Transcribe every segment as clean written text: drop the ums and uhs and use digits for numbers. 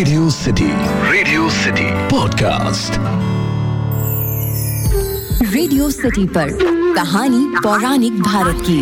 Radio city podcast. Radio city पर कहानी पौराणिक भारत की।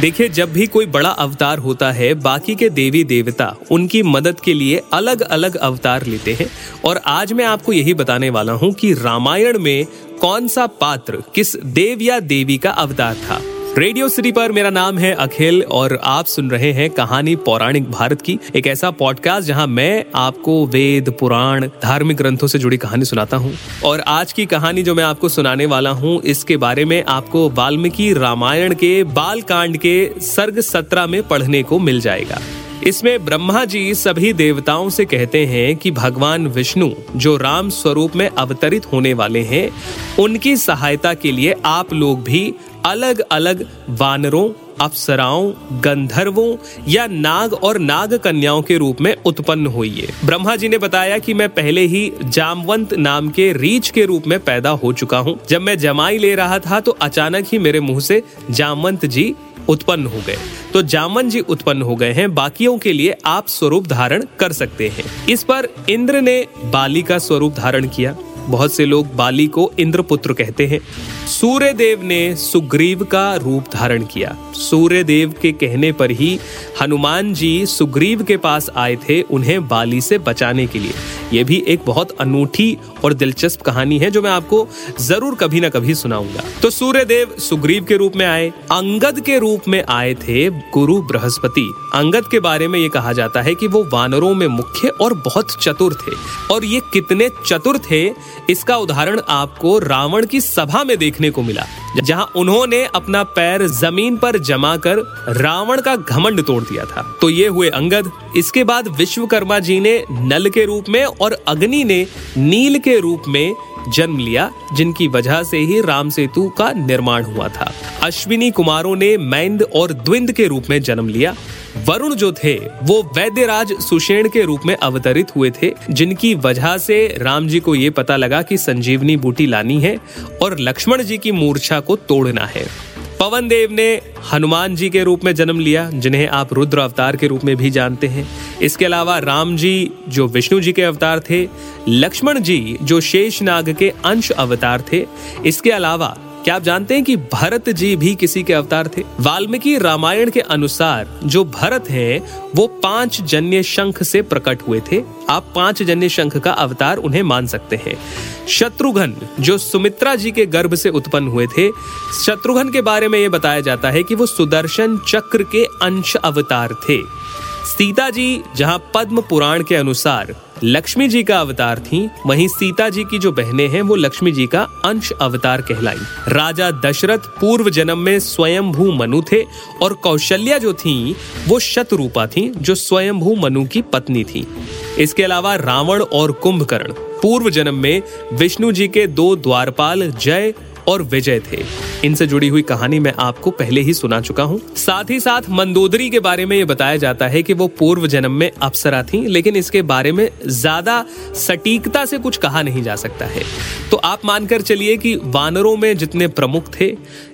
देखिए, जब भी कोई बड़ा अवतार होता है, बाकी के देवी देवता उनकी मदद के लिए अलग अलग अवतार लेते हैं। और आज मैं आपको यही बताने वाला हूँ कि रामायण में कौन सा पात्र किस देव या देवी का अवतार था। रेडियो सिटी पर मेरा नाम है अखिल और आप सुन रहे हैं कहानी पौराणिक भारत की, एक ऐसा पॉडकास्ट जहां मैं आपको वेद, पुराण, धार्मिक ग्रंथों से जुड़ी कहानी सुनाता हूं। और आज की कहानी जो मैं आपको सुनाने वाला हूं, इसके बारे में आपको वाल्मीकि रामायण के बालकांड के सर्ग 17 में पढ़ने को मिल जाएगा। इसमें ब्रह्मा जी सभी देवताओं से कहते हैं कि भगवान विष्णु जो राम स्वरूप में अवतरित होने वाले हैं, उनकी सहायता के लिए आप लोग भी अलग अलग वानरों, अप्सराओं, गंधर्वों या नाग और नाग कन्याओं के रूप में उत्पन्न होइए। ब्रह्मा जी ने बताया कि मैं पहले ही जामवंत नाम के रीछ के रूप में पैदा हो चुका हूँ। जब मैं जमाई ले रहा था तो अचानक ही मेरे मुंह से जामवंत जी उत्पन्न हो गए। तो जामन जी उत्पन्न हो गए हैं, बाकियों के लिए आप स्वरूप धारण कर सकते हैं। इस पर इंद्र ने बाली का स्वरूप धारण किया। बहुत से लोग बाली को इंद्रपुत्र कहते हैं। सूर्य देव ने सुग्रीव का रूप धारण किया। सूर्य देव के कहने पर ही हनुमान जी सुग्रीव के पास आए थे, उन्हें बाली से बचाने के लिए। यह भी एक बहुत अनूठी और दिलचस्प कहानी है जो मैं आपको जरूर कभी ना कभी सुनाऊंगा। तो सूर्य देव सुग्रीव के रूप में आए, अंगद के रूप में आए थे गुरु बृहस्पति। अंगद के बारे में ये कहा जाता है कि वो वानरों में मुख्य और बहुत चतुर थे। और ये कितने चतुर थे, इसका उदाहरण आपको रावण की सभा में देखने को मिला, जहां उन्होंने अपना पैर जमीन पर जमा कर रावण का घमंड तोड़ दिया था। तो ये हुए अंगद। इसके बाद विश्वकर्मा जी ने नल के रूप में और अग्नि ने नील के रूप में जन्म लिया, जिनकी वजह से ही रामसेतु का निर्माण हुआ था। अश्विनी कुमारों ने मैंद और द्विंद के रूप में जन्म लिया। वरुण जो थे वो वैद्यराज सुषेण के रूप में अवतरित हुए थे, जिनकी वजह से राम जी को ये पता लगा कि संजीवनी बूटी लानी है और लक्ष्मण जी की मूर्छा को तोड़ना है। पवन देव ने हनुमान जी के रूप में जन्म लिया, जिन्हें आप रुद्र अवतार के रूप में भी जानते हैं। इसके अलावा राम जी जो विष्णु जी के अवतार थे, लक्ष्मण जी जो शेषनाग के अंश अवतार थे। इसके अलावा क्या आप जानते हैं कि भरत जी भी किसी के अवतार थे? वाल्मीकि रामायण के अनुसार जो भरत हैं, वो 5 जन्य शंख से प्रकट हुए थे। आप 5 जन्य शंख का अवतार उन्हें मान सकते हैं। शत्रुघ्न जो सुमित्रा जी के गर्भ से उत्पन्न हुए थे, शत्रुघ्न के बारे में ये बताया जाता है कि वो सुदर्शन चक्र के अंश अवतार थे। सीता जी जहां पद्म पुराण के अनुसार लक्ष्मी जी का अवतार थी, वहीं सीता जी की जो बहनें हैं वो लक्ष्मी जी का अंश अवतार कहलाईं। राजा दशरथ पूर्व जन्म में स्वयंभू मनु थे और कौशल्या जो थी वो शतरूपा थी, जो स्वयंभू मनु की पत्नी थी। इसके अलावा रावण और कुंभकर्ण पूर्व जन्म में विष्णु जी के 2 द्वारपाल जय और विजय थे। इनसे जुड़ी हुई कहानी मैं आपको पहले ही सुना चुका हूँ। साथ ही साथ मंदोदरी के बारे में ये बताया जाता है कि वो पूर्व जन्म में अप्सरा थी, लेकिन इसके बारे में ज्यादा सटीकता से कुछ कहा नहीं जा सकता है। तो आप मानकर चलिए कि वानरों में जितने प्रमुख थे,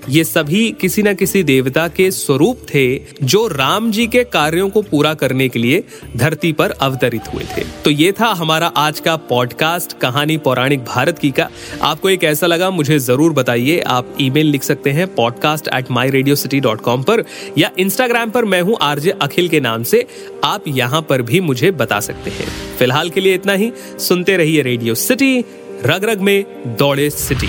ये सभी किसी न किसी देवता के स्वरूप थे जो राम जी के कार्यों को पूरा करने के लिए धरती पर अवतरित हुए थे। तो ये था हमारा आज का पॉडकास्ट कहानी पौराणिक भारत की का। आपको ये कैसा लगा मुझे जरूर बताइए। आप ईमेल लिख सकते हैं podcast@myradiocity.com पर, या इंस्टाग्राम पर मैं हूँ आरजे अखिल के नाम से। आप यहाँ पर भी मुझे बता सकते हैं। फिलहाल के लिए इतना ही। सुनते रहिए रेडियो सिटी, रग रग में दौड़े सिटी।